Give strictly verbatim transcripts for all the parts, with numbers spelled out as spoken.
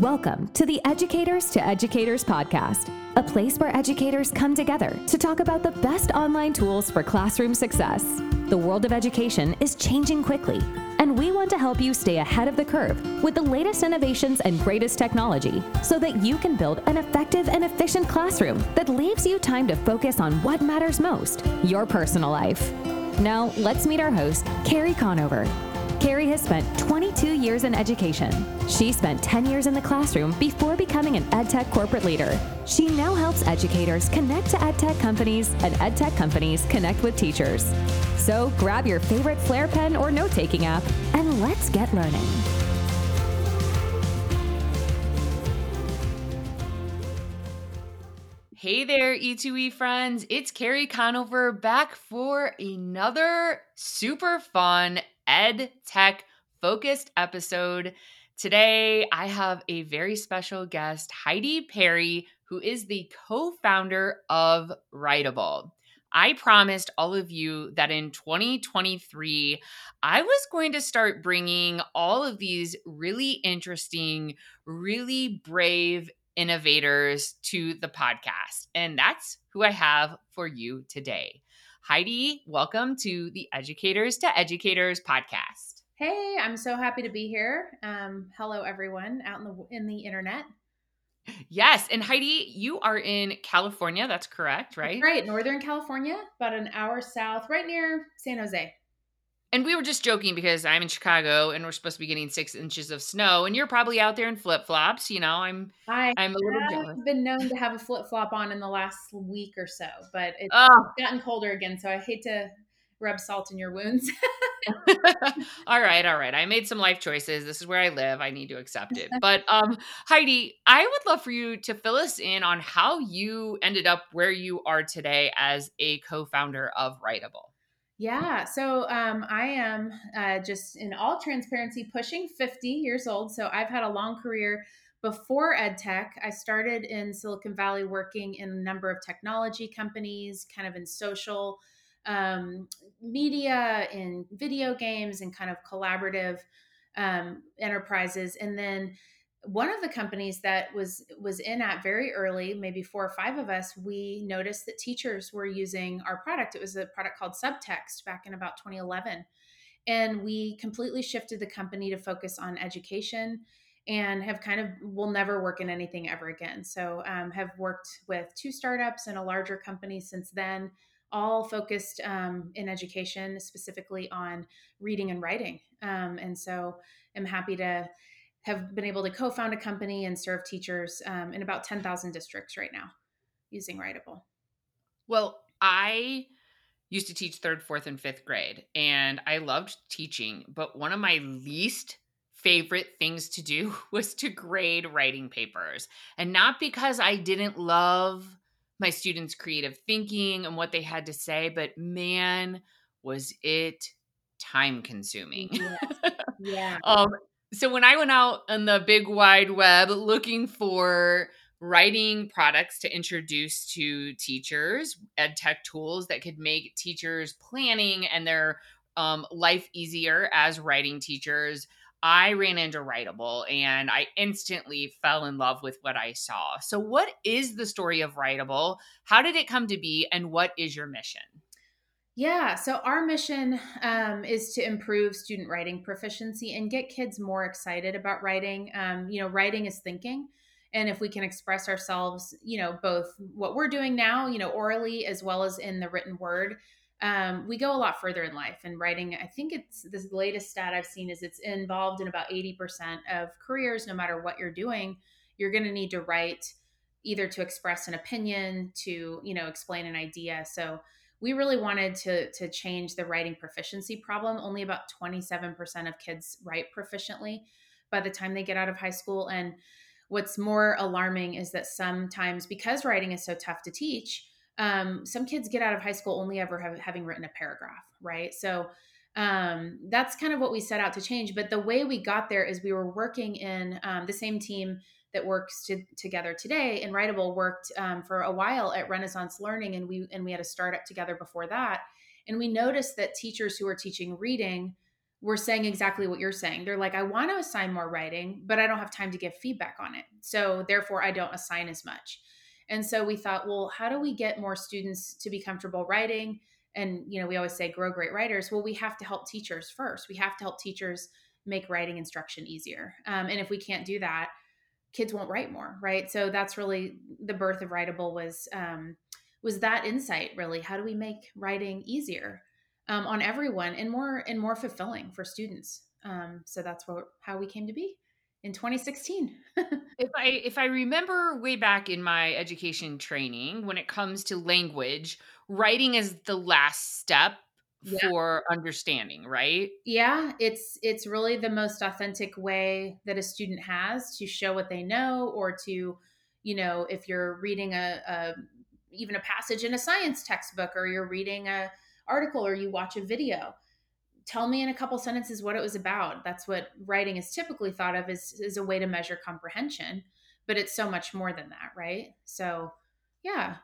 Welcome to the Educators to Educators podcast, a place where educators come together to talk about the best online tools for classroom success. The world of education is changing quickly, and we want to help you stay ahead of the curve with the latest innovations and greatest technology so that you can build an effective and efficient classroom that leaves you time to focus on what matters most, your personal life. Now, let's meet our host, Carrie Conover. Carrie has spent twenty-two years in education. She spent ten years in the classroom before becoming an EdTech corporate leader. She now helps educators connect to EdTech companies and EdTech companies connect with teachers. So grab your favorite flare pen or note-taking app and let's get learning. Hey there, E two E friends. It's Carrie Conover back for another super fun Ed Tech focused episode. Today, I have a very special guest, Heidi Perry, who is the co-founder of Writable. I promised all of you that in twenty twenty-three, I was going to start bringing all of these really interesting, really brave innovators to the podcast. And that's who I have for you today. Heidi, welcome to the Educators to Educators podcast. Hey, I'm so happy to be here. Um, hello, everyone out in the in the internet. Yes, and Heidi, you are in California. That's correct, right? Right, Northern California, about an hour south, right near San Jose. And we were just joking because I'm in Chicago and we're supposed to be getting six inches of snow, and you're probably out there in flip flops. You know, I'm I I'm a little jealous. I've been known to have a flip flop on in the last week or so, but it's oh. gotten colder again, so I hate to rub salt in your wounds. all right, all right. I made some life choices. This is where I live. I need to accept it. But um, Heidi, I would love for you to fill us in on how you ended up where you are today as a co-founder of Writable. Yeah. So um, I am uh, just in all transparency, pushing fifty years old. So I've had a long career before EdTech. I started in Silicon Valley working in a number of technology companies, kind of in social um, media, in video games, and kind of collaborative um, enterprises. And then one of the companies that was was in at very early, maybe four or five of us, we noticed that teachers were using our product. It was a product called Subtext back in about twenty eleven. And we completely shifted the company to focus on education and have kind of, will never work in anything ever again. So um, have worked with two startups and a larger company since then, all focused um, in education, specifically on reading and writing. Um, and so I'm happy to have been able to co-found a company and serve teachers um, in about ten thousand districts right now using Writable. Well, I used to teach third, fourth, and fifth grade, and I loved teaching, but one of my least favorite things to do was to grade writing papers. And not because I didn't love my students' creative thinking and what they had to say, but man, was it time consuming. Yeah. yeah. um, So when I went out on the big wide web looking for writing products to introduce to teachers, ed tech tools that could make teachers planning and their um, life easier as writing teachers, I ran into Writable and I instantly fell in love with what I saw. So what is the story of Writable? How did it come to be? And what is your mission? Yeah. So our mission um, is to improve student writing proficiency and get kids more excited about writing. Um, you know, writing is thinking. And if we can express ourselves, you know, both what we're doing now, you know, orally, as well as in the written word, um, we go a lot further in life. And writing, I think it's the latest stat I've seen is it's involved in about eighty percent of careers. No matter what you're doing, you're going to need to write either to express an opinion, to, you know, explain an idea. So we really wanted to to change the writing proficiency problem. Only about twenty-seven percent of kids write proficiently by the time they get out of high school. And what's more alarming is that sometimes, because writing is so tough to teach, um, some kids get out of high school only ever have, having written a paragraph, right? So um, that's kind of what we set out to change. But the way we got there is we were working in um, the same team that works to, together today, and Writable worked um, for a while at Renaissance Learning, and we and we had a startup together before that. And we noticed that teachers who were teaching reading were saying exactly what you're saying. They're like, I want to assign more writing, but I don't have time to give feedback on it. So therefore, I don't assign as much. And so we thought, well, how do we get more students to be comfortable writing? And, you know, we always say grow great writers. Well, we have to help teachers first. We have to help teachers make writing instruction easier. Um, and if we can't do that, kids won't write more, right? So that's really the birth of Writable was, um, was that insight really. How do we make writing easier um, on everyone and more and more fulfilling for students? Um, so that's what, how we came to be in twenty sixteen. if I if I remember way back in my education training, when it comes to language, writing is the last step yeah. for understanding, right? Yeah, it's it's really the most authentic way that a student has to show what they know, or to, you know, if you're reading a, a even a passage in a science textbook, or you're reading a article, or you watch a video. Tell me in a couple sentences what it was about. That's what writing is typically thought of as, as a way to measure comprehension, but it's so much more than that, right? So, yeah.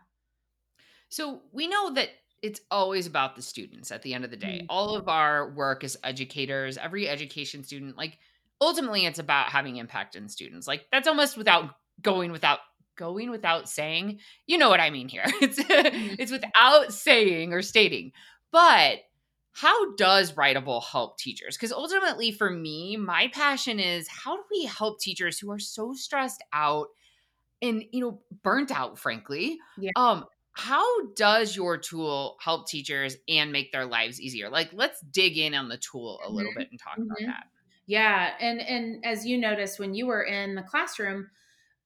So we know that it's always about the students at the end of the day. Mm-hmm. All of our work as educators, every education student, like ultimately it's about having impact in students. Like that's almost without going without going without saying, you know what I mean here. It's, it's without saying or stating, but how does Writable help teachers? Because ultimately for me, my passion is how do we help teachers who are so stressed out and, you know, burnt out, frankly. Yeah. Um, how does your tool help teachers and make their lives easier? Like, let's dig in on the tool a little mm-hmm. bit and talk mm-hmm. about that. Yeah. And, and as you noticed, when you were in the classroom,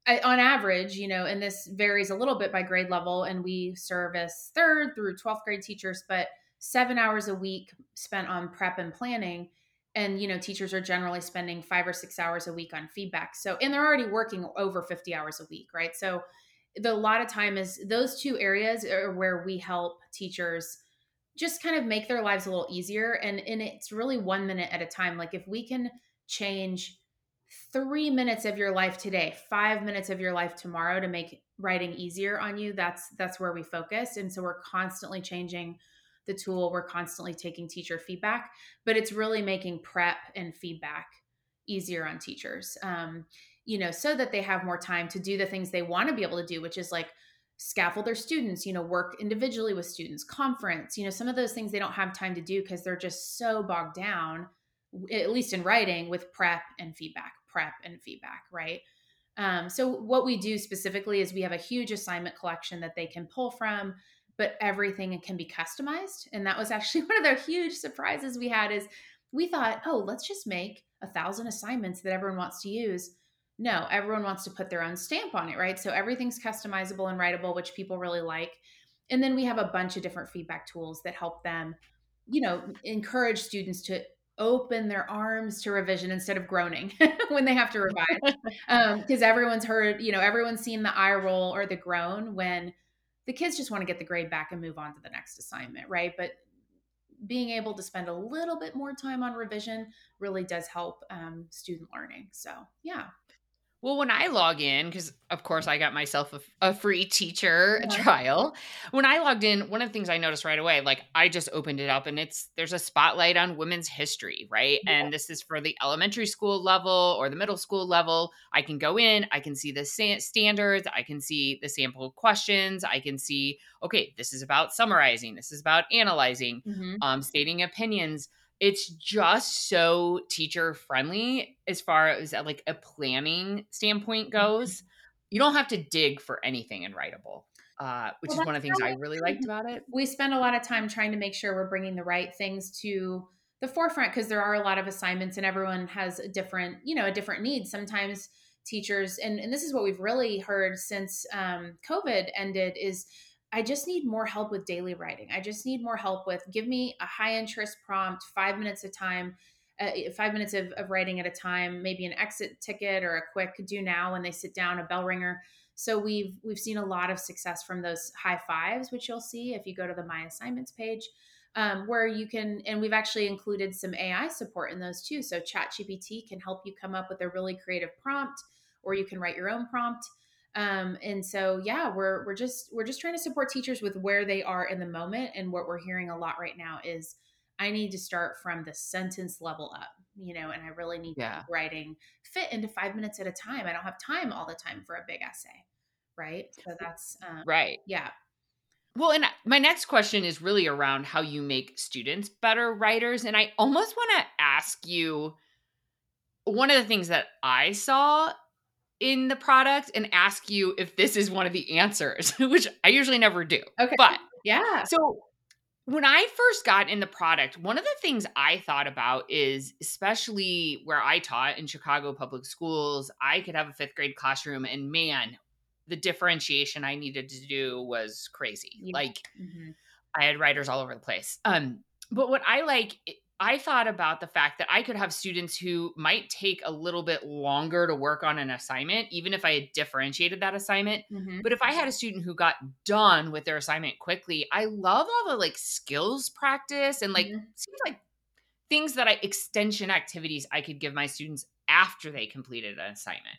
I, on average, you know, and this varies a little bit by grade level, and we service third through twelfth grade teachers, but seven hours a week spent on prep and planning. And, you know, teachers are generally spending five or six hours a week on feedback. So, and they're already working over fifty hours a week, right? So the, a lot of time is those two areas are where we help teachers just kind of make their lives a little easier. And, and it's really one minute at a time. Like if we can change three minutes of your life today, five minutes of your life tomorrow to make writing easier on you, that's, that's where we focus. And so we're constantly changing the tool. We're constantly taking teacher feedback, but it's really making prep and feedback easier on teachers, um, you know, so that they have more time to do the things they want to be able to do, which is like scaffold their students, you know, work individually with students, conference, you know, some of those things they don't have time to do because they're just so bogged down, at least in writing, with prep and feedback, prep and feedback, right? Um, so what we do specifically is we have a huge assignment collection that they can pull from, but everything can be customized. And that was actually one of the huge surprises we had is we thought, oh, let's just make a thousand assignments that everyone wants to use. No, everyone wants to put their own stamp on it, right? So everything's customizable and writable, which people really like. And then we have a bunch of different feedback tools that help them, you know, encourage students to open their arms to revision instead of groaning when they have to revise. Um, because everyone's heard, you know, everyone's seen the eye roll or the groan when the kids just want to get the grade back and move on to the next assignment, right? But being able to spend a little bit more time on revision really does help um, student learning. So, yeah. Well, when I log in, because of course I got myself a, a free teacher yeah. trial. When I logged in, one of the things I noticed right away, like I just opened it up and it's there's a spotlight on women's history, right? Yeah. And this is for the elementary school level or the middle school level. I can go in, I can see the sa- standards, I can see the sample questions, I can see, okay, this is about summarizing, this is about analyzing, mm-hmm. um, stating opinions. It's just so teacher friendly as far as like a planning standpoint goes. You don't have to dig for anything in Writable, uh, which well, is one of the things I really liked about it. We spend a lot of time trying to make sure we're bringing the right things to the forefront because there are a lot of assignments and everyone has a different, you know, a different need. Sometimes teachers, and, and this is what we've really heard since um, COVID ended is, I just need more help with daily writing. I just need more help with, give me a high interest prompt, five minutes a time, uh, five minutes of, of writing at a time, maybe an exit ticket or a quick do now when they sit down, a bell ringer. So we've, we've seen a lot of success from those high fives, which you'll see if you go to the My Assignments page, um, where you can, and we've actually included some A I support in those too. So ChatGPT can help you come up with a really creative prompt, or you can write your own prompt. Um, and so, yeah, we're, we're just, we're just trying to support teachers with where they are in the moment. And what we're hearing a lot right now is I need to start from the sentence level up, you know, and I really need yeah. writing fit into five minutes at a time. I don't have time all the time for a big essay. Right. So that's um, right. Yeah. Well, and my next question is really around how you make students better writers. And I almost want to ask you, one of the things that I saw in the product, and ask you if this is one of the answers, which I usually never do. Okay. But yeah. So when I first got in the product, one of the things I thought about is, especially where I taught in Chicago public schools, I could have a fifth grade classroom, and man, the differentiation I needed to do was crazy. Yeah. Like mm-hmm. I had writers all over the place. Um, but what I like, I thought about the fact that I could have students who might take a little bit longer to work on an assignment, even if I had differentiated that assignment. Mm-hmm. But if I had a student who got done with their assignment quickly, I love all the like skills practice and like, mm-hmm. seems like things that I extension activities I could give my students after they completed an assignment.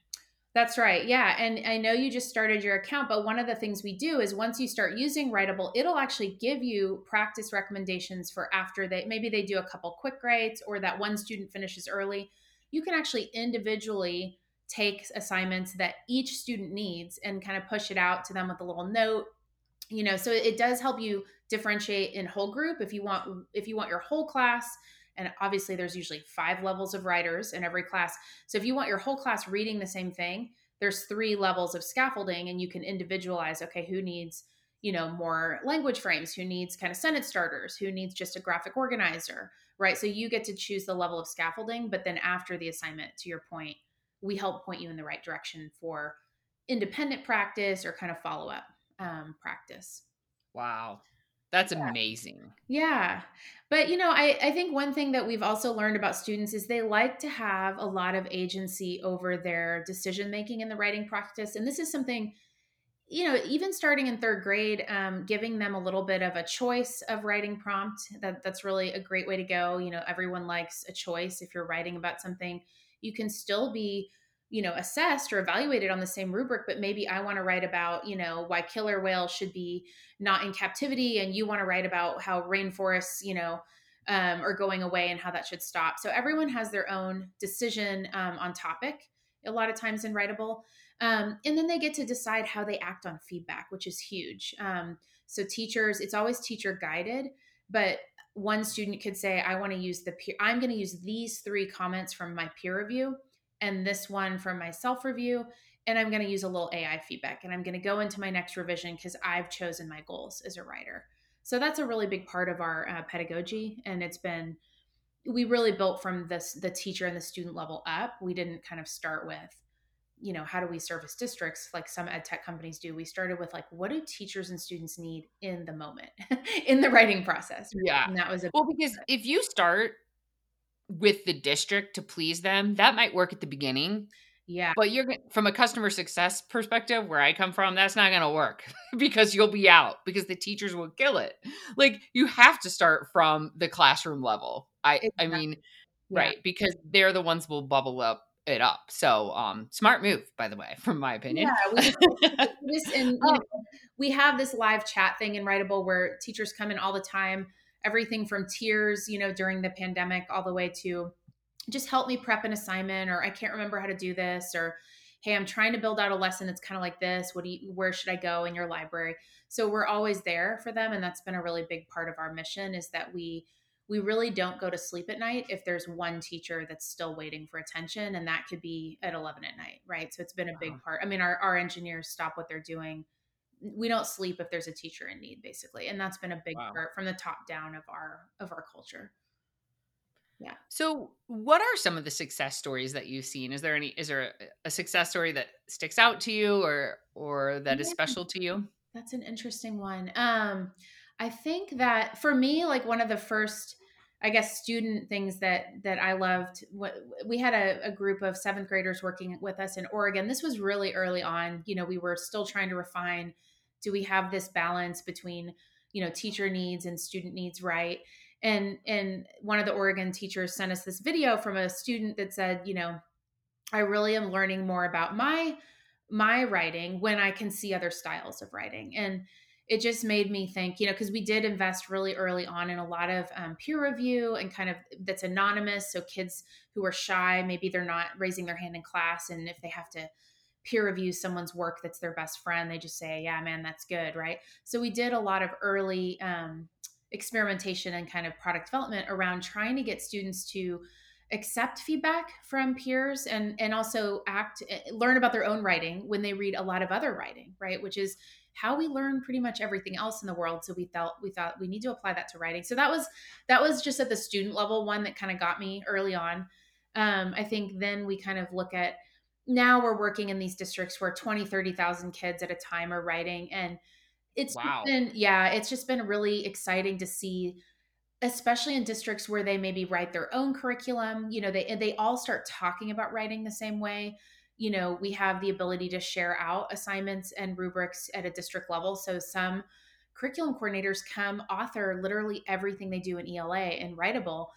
That's right. Yeah. And I know you just started your account, but one of the things we do is once you start using Writable, it'll actually give you practice recommendations for after they, maybe they do a couple quick grades or that one student finishes early. You can actually individually take assignments that each student needs and kind of push it out to them with a little note, you know, so it does help you differentiate in whole group. If you want, if you want your whole class. And obviously there's usually five levels of writers in every class. So if you want your whole class reading the same thing, there's three levels of scaffolding, and you can individualize, okay, who needs, you know, more language frames, who needs kind of sentence starters, who needs just a graphic organizer, right? So you get to choose the level of scaffolding, but then after the assignment, to your point, we help point you in the right direction for independent practice or kind of follow-up um, practice. Wow. That's amazing. Yeah. But, you know, I, I think one thing that we've also learned about students is they like to have a lot of agency over their decision-making in the writing practice. And this is something, you know, even starting in third grade, um, giving them a little bit of a choice of writing prompt, that that's really a great way to go. You know, everyone likes a choice. If you're writing about something, you can still be, you know, assessed or evaluated on the same rubric, but maybe I want to write about, you know, why killer whales should be not in captivity. And you want to write about how rainforests, you know, um, are going away and how that should stop. So everyone has their own decision um, on topic a lot of times in Writable. Um, and then they get to decide how they act on feedback, which is huge. Um, so teachers, it's always teacher guided, but one student could say, I want to use the, peer- I'm going to use these three comments from my peer review and this one from my self-review, and I'm gonna use a little A I feedback, and I'm gonna go into my next revision because I've chosen my goals as a writer. So that's a really big part of our uh, pedagogy, and it's been, we really built from this, the teacher and the student level up. We didn't kind of start with, you know, how do we service districts like some ed tech companies do. We started with like, what do teachers and students need in the moment, in the writing process? Yeah. And that was a Well, because process. If you start with the district to please them, that might work at the beginning. Yeah. But you're from a customer success perspective where I come from, that's not going to work because you'll be out because the teachers will kill it. Like you have to start from the classroom level. I, exactly. I mean, yeah. Right. Because they're the ones who will bubble up it up. So, um, smart move, by the way, from my opinion. Yeah, we, just, and, you know, we have this live chat thing in Writable where teachers come in all the time. Everything from tiers, you know, during the pandemic, all the way to just help me prep an assignment, or I can't remember how to do this, or hey, I'm trying to build out a lesson that's kind of like this. What do you, where should I go in your library? So we're always there for them, and that's been a really big part of our mission is that we we really don't go to sleep at night if there's one teacher that's still waiting for attention, and that could be at eleven at night, right? So it's been a big part. I mean, our our engineers stop what they're doing. We don't sleep if there's a teacher in need, basically. And that's been a big wow. part from the top down of our, of our culture. Yeah. So what are some of the success stories that you've seen? Is there any, is there a success story that sticks out to you or, or that yeah. is special to you? That's an interesting one. Um, I think that for me, like one of the first, I guess, student things that, that I loved, what we had a, a group of seventh graders working with us in Oregon. This was really early on, you know, we were still trying to refine, do we have this balance between, you know, teacher needs and student needs, right? And and one of the Oregon teachers sent us this video from a student that said, you know, I really am learning more about my my writing when I can see other styles of writing. And it just made me think, you know, because we did invest really early on in a lot of um, peer review and kind of that's anonymous. So kids who are shy, maybe they're not raising their hand in class. And if they have to peer review someone's work that's their best friend, they just say, yeah, man, that's good. Right. So we did a lot of early um, experimentation and kind of product development around trying to get students to accept feedback from peers and and also act, learn about their own writing when they read a lot of other writing, right? Which is how we learn pretty much everything else in the world. So we felt, we thought we need to apply that to writing. So that was, that was just at the student level one that kind of got me early on. Um, I think then we kind of look at, now we're working in these districts where twenty, thirty thousand kids at a time are writing. And it's wow. been, yeah, it's just been really exciting to see, especially in districts where they maybe write their own curriculum, you know, they, they all start talking about writing the same way. You know, we have the ability to share out assignments and rubrics at a district level. So some curriculum coordinators come author literally everything they do in E L A and Writable,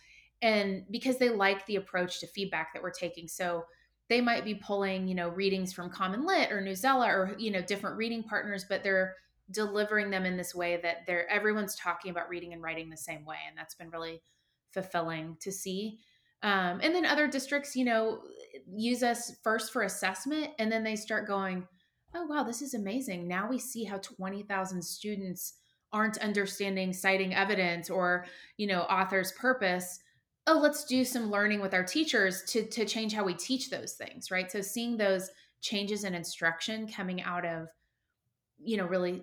and because they like the approach to feedback that we're taking. So they might be pulling, you know, readings from Common Lit or Newsela or, you know, different reading partners, but they're delivering them in this way that they're, everyone's talking about reading and writing the same way. And that's been really fulfilling to see. Um, and then other districts, you know, use us first for assessment, and then they start going, oh, wow, this is amazing. Now we see how twenty thousand students aren't understanding citing evidence or, you know, author's purpose. Oh, let's do some learning with our teachers to to change how we teach those things, right? So seeing those changes in instruction coming out of, you know, really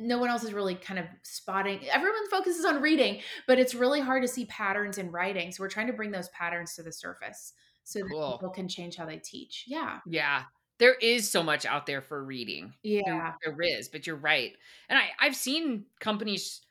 no one else is really kind of spotting. Everyone focuses on reading, but it's really hard to see patterns in writing. So we're trying to bring those patterns to the surface so that cool. people can change how they teach. Yeah. Yeah. There is so much out there for reading. Yeah. There is, but you're right. And I, I've seen companies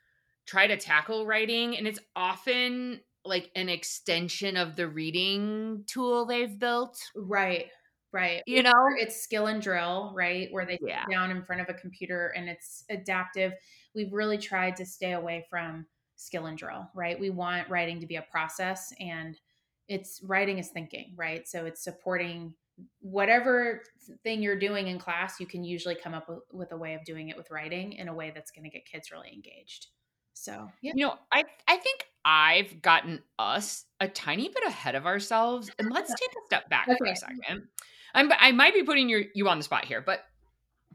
try to tackle writing, and it's often like an extension of the reading tool they've built. Right. Right. You know, it's skill and drill, right? Where they yeah. sit down in front of a computer and it's adaptive. We've really tried to stay away from skill and drill, right? We want writing to be a process, and it's writing is thinking, right? So it's supporting whatever thing you're doing in class. You can usually come up with, with a way of doing it with writing in a way that's going to get kids really engaged. So, yeah. You know, I, I think I've gotten us a tiny bit ahead of ourselves, and let's take a step back okay. for a second. I'm, I might be putting your, you on the spot here, but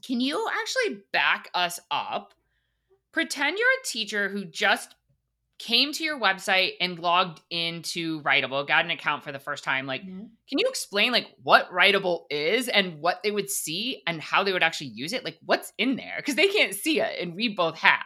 can you actually back us up? Pretend you're a teacher who just came to your website and logged into Writable, got an account for the first time. Like, mm-hmm. can you explain like what Writable is and what they would see and how they would actually use it? Like what's in there? Because they can't see it, and we both have.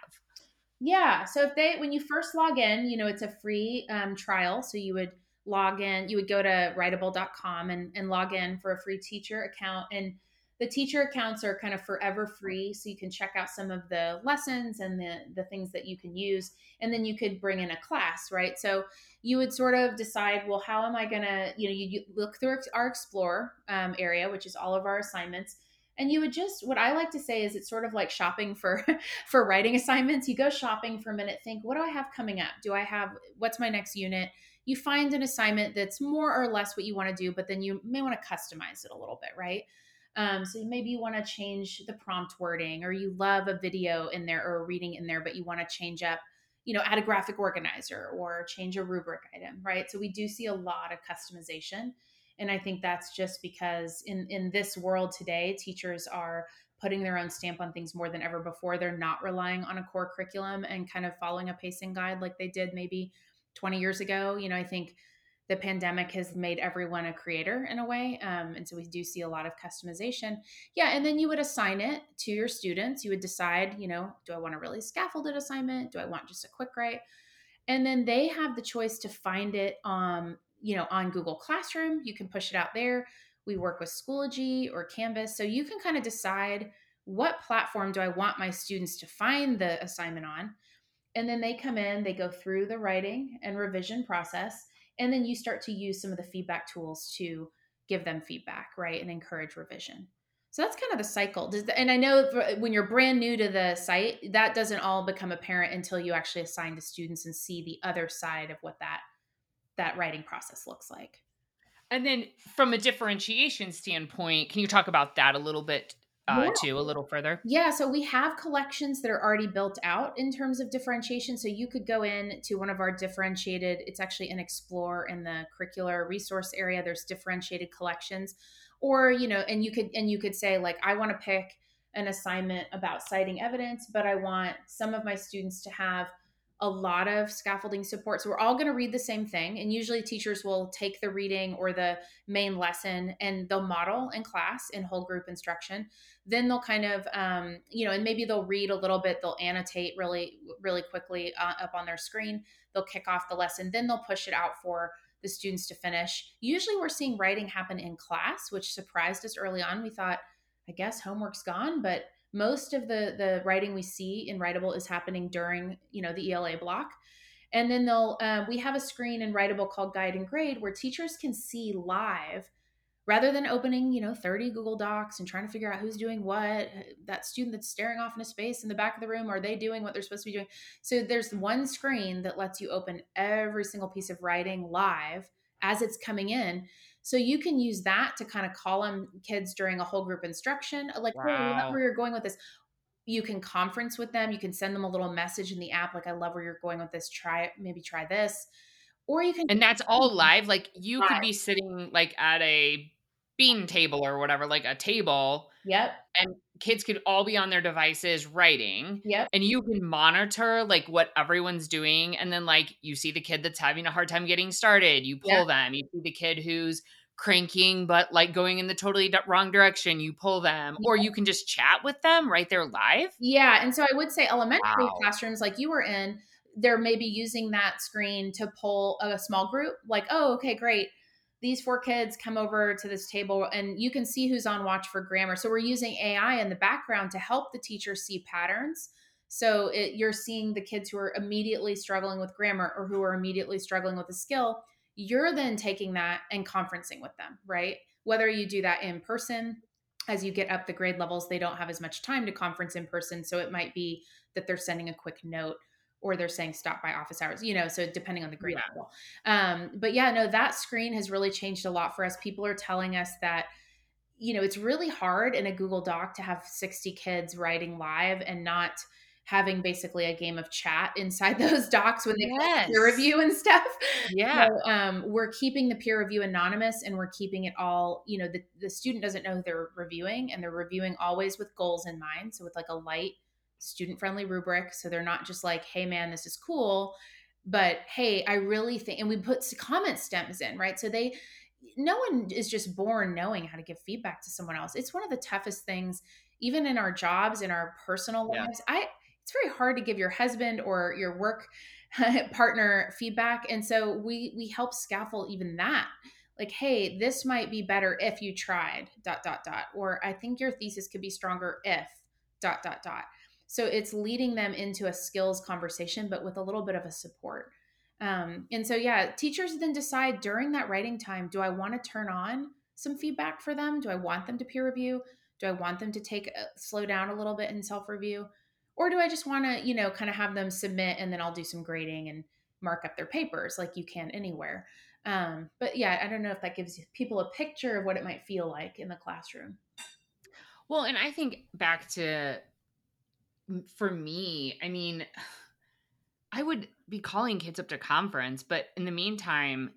Yeah. So if they, when you first log in, you know, it's a free um, trial. So you would log in, you would go to writable dot com and, and log in for a free teacher account. And the teacher accounts are kind of forever free. So you can check out some of the lessons and the, the things that you can use. And then you could bring in a class, right? So you would sort of decide, well, how am I going to, you know, you, you look through our Explore um, area, which is all of our assignments. And you would just, what I like to say is it's sort of like shopping for, for writing assignments. You go shopping for a minute, think, what do I have coming up? Do I have, what's my next unit? You find an assignment that's more or less what you want to do, but then you may want to customize it a little bit, right? Um, so maybe you want to change the prompt wording, or you love a video in there or a reading in there, but you want to change up, you know, add a graphic organizer or change a rubric item, right? So we do see a lot of customization. And I think that's just because in, in this world today, teachers are putting their own stamp on things more than ever before. They're not relying on a core curriculum and kind of following a pacing guide like they did maybe twenty years ago. You know, I think the pandemic has made everyone a creator in a way. Um, and so we do see a lot of customization. Yeah. And then you would assign it to your students. You would decide, you know, do I want a really scaffolded assignment? Do I want just a quick write? And then they have the choice to find it um you know, on Google Classroom. You can push it out there. We work with Schoology or Canvas. So you can kind of decide what platform do I want my students to find the assignment on? And then they come in, they go through the writing and revision process. And then you start to use some of the feedback tools to give them feedback, right? And encourage revision. So that's kind of the cycle. Does the, and I know when you're brand new to the site, that doesn't all become apparent until you actually assign to students and see the other side of what that that writing process looks like. And then from a differentiation standpoint, can you talk about that a little bit Uh, yeah. too a little further? Yeah. So we have collections that are already built out in terms of differentiation. So you could go in to one of our differentiated, it's actually in Explore in the curricular resource area. There's differentiated collections, or, you know, and you could, and you could say like, I want to pick an assignment about citing evidence, but I want some of my students to have a lot of scaffolding support. So we're all going to read the same thing. And usually teachers will take the reading or the main lesson and they'll model in class in whole group instruction. Then they'll kind of, um, you know, and maybe they'll read a little bit. They'll annotate really, really quickly uh, up on their screen. They'll kick off the lesson. Then they'll push it out for the students to finish. Usually we're seeing writing happen in class, which surprised us early on. We thought, I guess homework's gone, but most of the the writing we see in Writable is happening during, you know, the E L A block. And then they'll, uh, we have a screen in Writable called Guide and Grade where teachers can see live rather than opening, you know, thirty Google Docs and trying to figure out who's doing what, that student that's staring off into space in the back of the room, are they doing what they're supposed to be doing? So there's one screen that lets you open every single piece of writing live as it's coming in. So you can use that to kind of call on kids during a whole group instruction. Like, wow. Hey, I love where you're going with this. You can conference with them. You can send them a little message in the app. Like, I love where you're going with this. Try it. Maybe try this. Or you can. And that's all live. Like you live. Could be sitting like at a bean table or whatever, like a table. Yep. And kids could all be on their devices writing. Yep. And you can monitor like what everyone's doing. And then like you see the kid that's having a hard time getting started, you pull yep. them. You see the kid who's cranking, but like going in the totally wrong direction, you pull them. Yep. Or you can just chat with them right there live. Yeah. And so I would say elementary wow. classrooms like you were in, they're maybe using that screen to pull a small group. Like, oh, okay, great. These four kids come over to this table and you can see who's on watch for grammar. So we're using A I in the background to help the teacher see patterns. So it, you're seeing the kids who are immediately struggling with grammar or who are immediately struggling with a skill. You're then taking that and conferencing with them, right? Whether you do that in person, as you get up the grade levels, they don't have as much time to conference in person. So it might be that they're sending a quick note or they're saying stop by office hours, you know, so depending on the grade yeah. level. Um, but yeah, no, that screen has really changed a lot for us. People are telling us that, you know, it's really hard in a Google Doc to have sixty kids writing live and not having basically a game of chat inside those docs when they yes. peer review and stuff. Yeah. So, um, we're keeping the peer review anonymous and we're keeping it all, you know, the, the student doesn't know who they're reviewing, and they're reviewing always with goals in mind. So with like a light, student-friendly rubric. So they're not just like, hey man, this is cool, but hey, I really think, and we put comment stems in, right? So they, no one is just born knowing how to give feedback to someone else. It's one of the toughest things, even in our jobs, in our personal yeah. lives. I, it's very hard to give your husband or your work partner feedback. And so we, we help scaffold even that. Like, hey, this might be better if you tried dot, dot, dot, or I think your thesis could be stronger if dot, dot, dot. So it's leading them into a skills conversation, but with a little bit of a support. Um, and so, yeah, teachers then decide during that writing time, do I want to turn on some feedback for them? Do I want them to peer review? Do I want them to take a, slow down a little bit and self-review? Or do I just want to, you know, kind of have them submit and then I'll do some grading and mark up their papers like you can anywhere. Um, but yeah, I don't know if that gives people a picture of what it might feel like in the classroom. Well, and I think back to... for me, I mean, I would be calling kids up to conference, but in the meantime,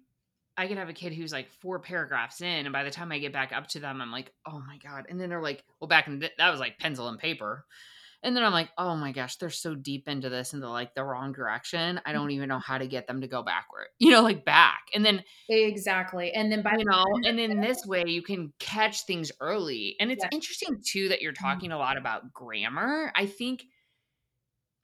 I could have a kid who's like four paragraphs in. And by the time I get back up to them, I'm like, oh my God. And then they're like, well, back in th- that was like pencil and paper. And then I'm like, oh my gosh, they're so deep into this and they're like the wrong direction. I don't even know how to get them to go backward, you know, like back. And then exactly. And then by you know, the and then this way you can catch things early. And it's yeah. interesting too, that you're talking a lot about grammar. I think,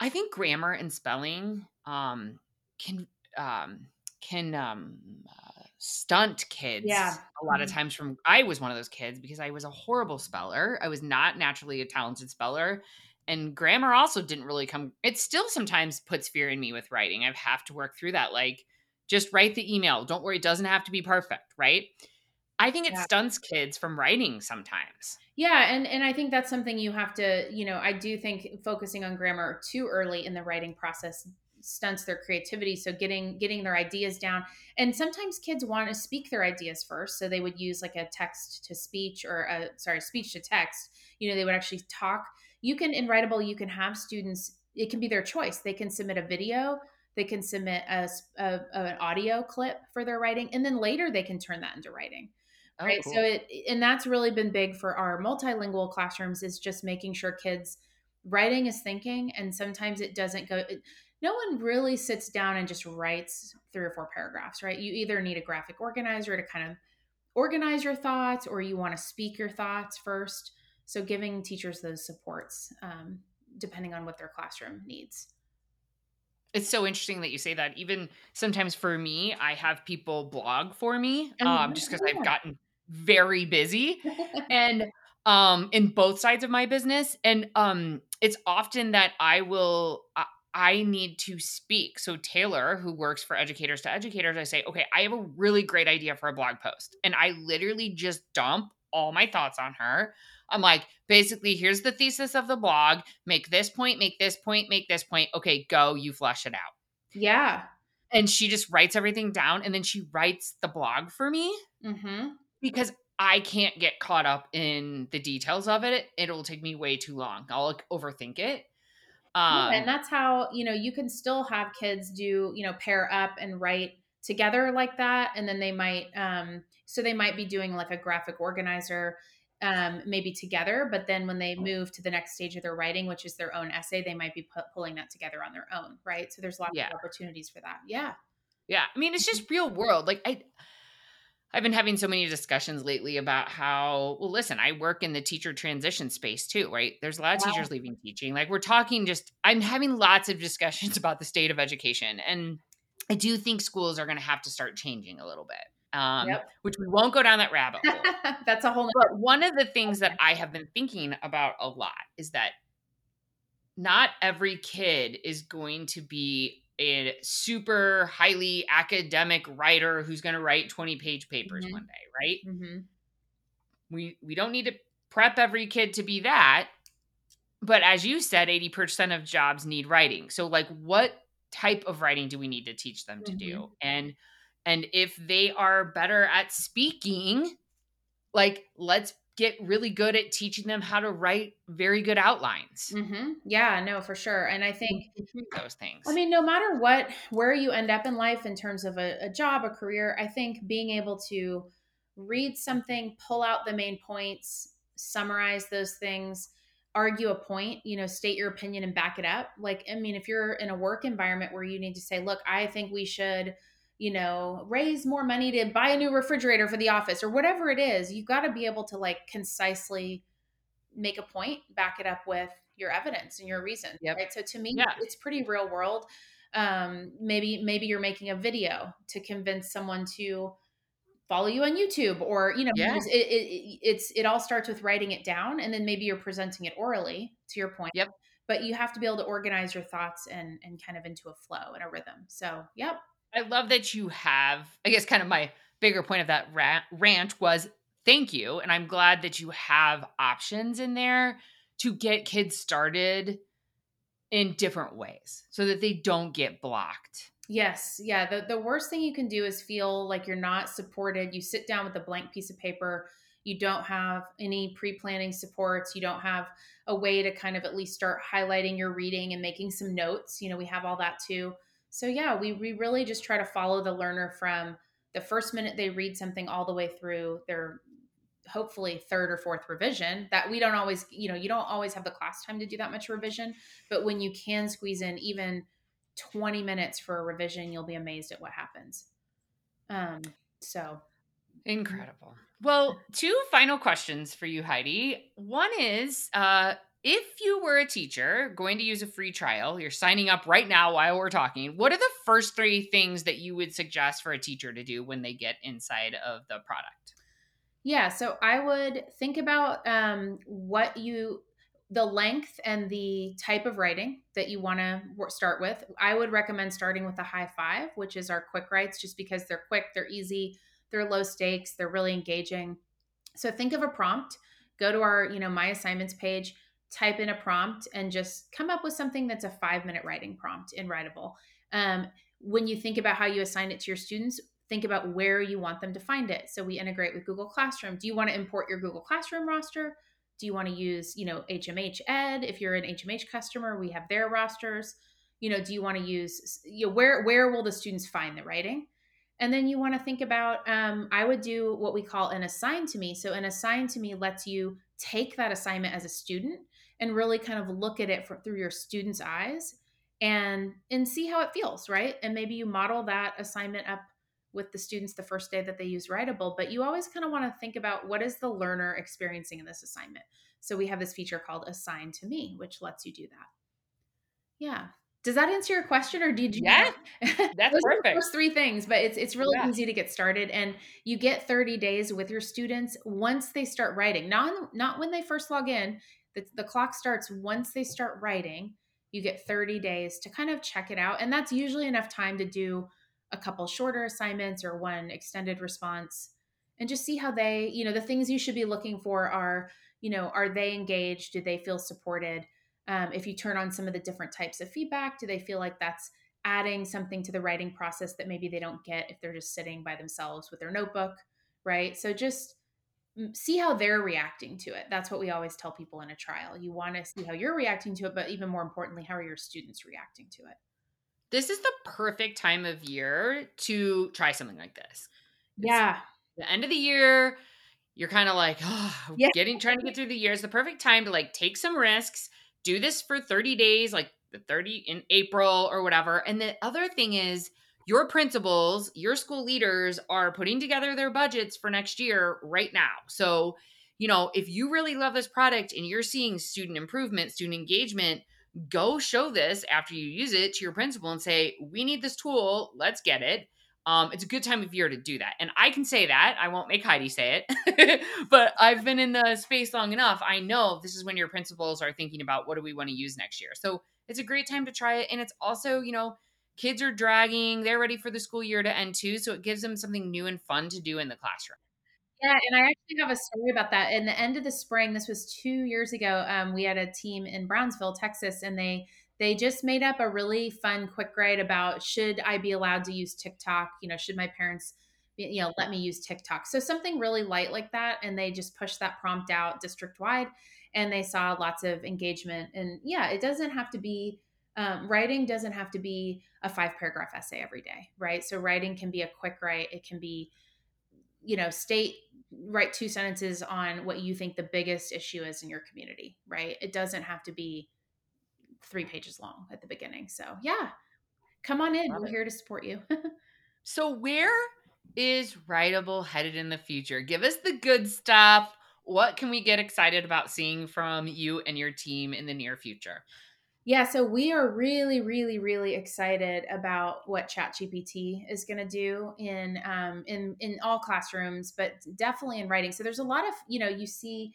I think grammar and spelling, um, can, um, can, um, uh, stunt kids yeah. a lot of times from, I was one of those kids because I was a horrible speller. I was not naturally a talented speller. And grammar also didn't really come. It still sometimes puts fear in me with writing. I have to work through that. Like, just write the email. Don't worry. It doesn't have to be perfect, right? I think it yeah. stunts kids from writing sometimes. Yeah. And, and I think that's something you have to, you know, I do think focusing on grammar too early in the writing process stunts their creativity. So getting getting their ideas down. And sometimes kids want to speak their ideas first. So they would use like a text to speech or a, sorry, speech to text. You know, they would actually talk. You can, in Writable, you can have students, it can be their choice. They can submit a video, they can submit a, a, an audio clip for their writing, and then later they can turn that into writing. Oh, right. Cool. So it, and that's really been big for our multilingual classrooms, is just making sure kids, writing is thinking, and sometimes it doesn't go, it, no one really sits down and just writes three or four paragraphs, right? You either need a graphic organizer to kind of organize your thoughts, or you want to speak your thoughts first. So giving teachers those supports, um, depending on what their classroom needs. It's so interesting that you say that. Even sometimes for me, I have people blog for me, um, mm-hmm. just because yeah. I've gotten very busy and um, in both sides of my business. And um, it's often that I will, I, I need to speak. So Taylor, who works for Educators to Educators, I say, okay, I have a really great idea for a blog post. And I literally just dump all my thoughts on her. I'm like, basically, here's the thesis of the blog. Make this point, make this point, make this point. Okay, go, you flesh it out. Yeah. And she just writes everything down, and then she writes the blog for me mm-hmm. because I can't get caught up in the details of it. It'll take me way too long. I'll like, overthink it. Um, yeah, and that's how, you know, you can still have kids do, you know, pair up and write together like that. And then they might, um, so they might be doing like a graphic organizer um, maybe together, but then when they move to the next stage of their writing, which is their own essay, they might be pu- pulling that together on their own. Right. So there's lots yeah. of opportunities for that. Yeah. Yeah. I mean, it's just real world. Like I, I've been having so many discussions lately about how, well, listen, I work in the teacher transition space too, right? There's a lot of wow. teachers leaving teaching. Like we're talking just, I'm having lots of discussions about the state of education. And I do think schools are going to have to start changing a little bit. Um, yep. Which we won't go down that rabbit hole. That's a whole nother. But one of the things that I have been thinking about a lot is that not every kid is going to be a super highly academic writer who's going to write twenty page papers mm-hmm. one day, right? Mm-hmm. We we don't need to prep every kid to be that. But as you said, eighty percent of jobs need writing. So like what type of writing do we need to teach them to mm-hmm. do? And And if they are better at speaking, like let's get really good at teaching them how to write very good outlines. Mm-hmm. Yeah, no, for sure. And I think those things, I mean, no matter what, where you end up in life in terms of a, a job, a career, I think being able to read something, pull out the main points, summarize those things, argue a point, you know, state your opinion and back it up. Like, I mean, if you're in a work environment where you need to say, look, I think we should, you know, raise more money to buy a new refrigerator for the office or whatever it is, you've got to be able to like concisely make a point, back it up with your evidence and your reason. Yep. Right. So to me, yeah. it's pretty real world. Um, maybe, maybe you're making a video to convince someone to follow you on YouTube or, you know, yeah. it, it, it's, it all starts with writing it down, and then maybe you're presenting it orally to your point, yep. but you have to be able to organize your thoughts and, and kind of into a flow and a rhythm. So, yep. I love that you have, I guess kind of my bigger point of that rant was thank you. And I'm glad that you have options in there to get kids started in different ways so that they don't get blocked. Yes. Yeah. The, the worst thing you can do is feel like you're not supported. You sit down with a blank piece of paper. You don't have any pre-planning supports. You don't have a way to kind of at least start highlighting your reading and making some notes. You know, we have all that too. So yeah, we we really just try to follow the learner from the first minute they read something all the way through their hopefully third or fourth revision. That we don't always, you know, you don't always have the class time to do that much revision, but when you can squeeze in even twenty minutes for a revision, you'll be amazed at what happens. Um, so incredible. Well, two final questions for you, Heidi. One is, uh, if you were a teacher going to use a free trial, you're signing up right now while we're talking, what are the first three things that you would suggest for a teacher to do when they get inside of the product? Yeah. So I would think about um, what you, the length and the type of writing that you want to start with. I would recommend starting with a high five, which is our quick writes, just because they're quick, they're easy, they're low stakes, they're really engaging. So think of a prompt, go to our, you know, My Assignments page, type in a prompt and just come up with something that's a five minute writing prompt in Writable. Um, when you think about how you assign it to your students, think about where you want them to find it. So we integrate with Google Classroom. Do you want to import your Google Classroom roster? Do you want to use, you know, H M H Ed? If you're an H M H customer, we have their rosters. You know, do you want to use, you know, where, where will the students find the writing? And then you want to think about, um, I would do what we call an assign to me. So an assign to me lets you take that assignment as a student and really kind of look at it for, through your students' eyes and, and see how it feels, right? And maybe you model that assignment up with the students the first day that they use Writable, but you always kind of want to think about what is the learner experiencing in this assignment. So we have this feature called Assign to Me, which lets you do that. Yeah. Does that answer your question, or did you? Yeah, that's those perfect. Those three things, but it's it's really yeah. easy to get started, and you get thirty days with your students once they start writing. Not not when they first log in. The, the clock starts once they start writing. You get thirty days to kind of check it out, and that's usually enough time to do a couple shorter assignments or one extended response, and just see how they. You know, the things you should be looking for are, you know, are they engaged? Do they feel supported? Um, if you turn on some of the different types of feedback, do they feel like that's adding something to the writing process that maybe they don't get if they're just sitting by themselves with their notebook, right? So just see how they're reacting to it. That's what we always tell people in a trial. You want to see how you're reacting to it, but even more importantly, how are your students reacting to it? This is the perfect time of year to try something like this. Yeah. It's the end of the year, you're kind of like, oh, yeah. getting, trying to get through the year. It's the perfect time to like take some risks. Do this for thirty days, like the thirty in April or whatever. And the other thing is your principals, your school leaders are putting together their budgets for next year right now. So, you know, if you really love this product and you're seeing student improvement, student engagement, go show this after you use it to your principal and say, we need this tool. Let's get it. Um, it's a good time of year to do that. And I can say that. I won't make Heidi say it, but I've been in the space long enough. I know this is when your principals are thinking about what do we want to use next year. So it's a great time to try it. And it's also, you know, kids are dragging, they're ready for the school year to end too. So it gives them something new and fun to do in the classroom. Yeah. And I actually have a story about that. In the end of the spring, this was two years ago. Um, we had a team in Brownsville, Texas, and they They just made up a really fun quick write about, should I be allowed to use TikTok? You know, should my parents, you know, let me use TikTok? So something really light like that. And they just pushed that prompt out district wide and they saw lots of engagement. And yeah, it doesn't have to be, um, writing doesn't have to be a five paragraph essay every day, right? So writing can be a quick write. It can be, you know, state, write two sentences on what you think the biggest issue is in your community, right? It doesn't have to be three pages long at the beginning. So yeah, come on in. Love We're it. Here to support you. So where is Writable headed in the future? Give us the good stuff. What can we get excited about seeing from you and your team in the near future? Yeah. So we are really, really, really excited about what ChatGPT is going to do in, um, in, in all classrooms, but definitely in writing. So there's a lot of, you know, you see,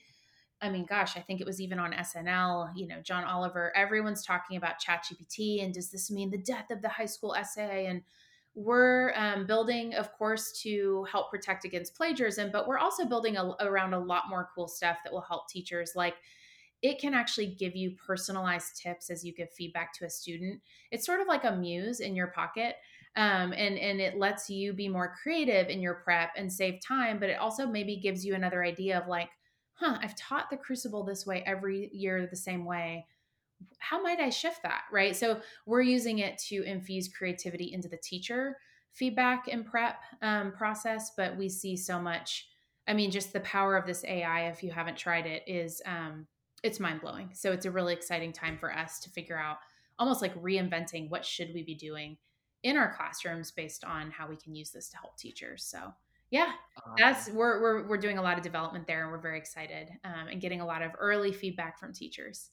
I mean, gosh, I think it was even on S N L, you know, John Oliver, everyone's talking about ChatGPT and does this mean the death of the high school essay? And we're um, building, of course, to help protect against plagiarism, but we're also building a, around a lot more cool stuff that will help teachers. Like it can actually give you personalized tips as you give feedback to a student. It's sort of like a muse in your pocket. Um, and, and it lets you be more creative in your prep and save time, but it also maybe gives you another idea of like, huh, I've taught the crucible this way every year the same way. How might I shift that, right? So we're using it to infuse creativity into the teacher feedback and prep um, process, but we see so much. I mean, just the power of this A I, if you haven't tried it, is um, it's mind-blowing. So it's a really exciting time for us to figure out, almost like reinventing what should we be doing in our classrooms based on how we can use this to help teachers. So yeah, that's we're, we're we're doing a lot of development there, and we're very excited um, and getting a lot of early feedback from teachers.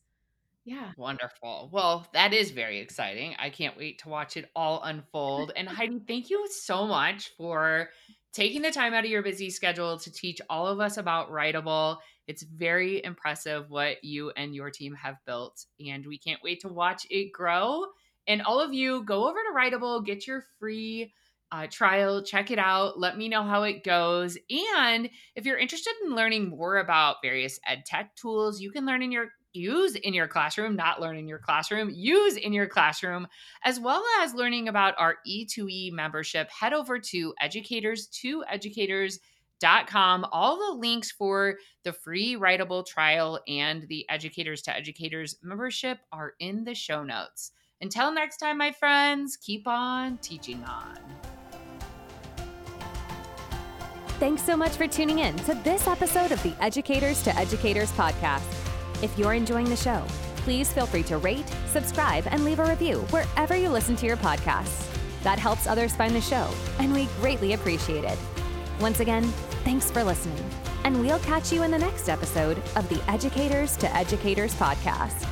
Yeah, wonderful. Well, that is very exciting. I can't wait to watch it all unfold. And Heidi, thank you so much for taking the time out of your busy schedule to teach all of us about Writable. It's very impressive what you and your team have built, and we can't wait to watch it grow. And all of you, go over to Writable, get your free Uh, trial, check it out. Let me know how it goes. And if you're interested in learning more about various ed tech tools you can learn in your use in your classroom, not learn in your classroom, use in your classroom, as well as learning about our E two E membership, head over to educators to educators dot com. All the links for the free Writable trial and the Educators to Educators membership are in the show notes. Until next time, my friends, keep on teaching on. Thanks so much for tuning in to this episode of the Educators to Educators podcast. If you're enjoying the show, please feel free to rate, subscribe, and leave a review wherever you listen to your podcasts. That helps others find the show, and we greatly appreciate it. Once again, thanks for listening, and we'll catch you in the next episode of the Educators to Educators podcast.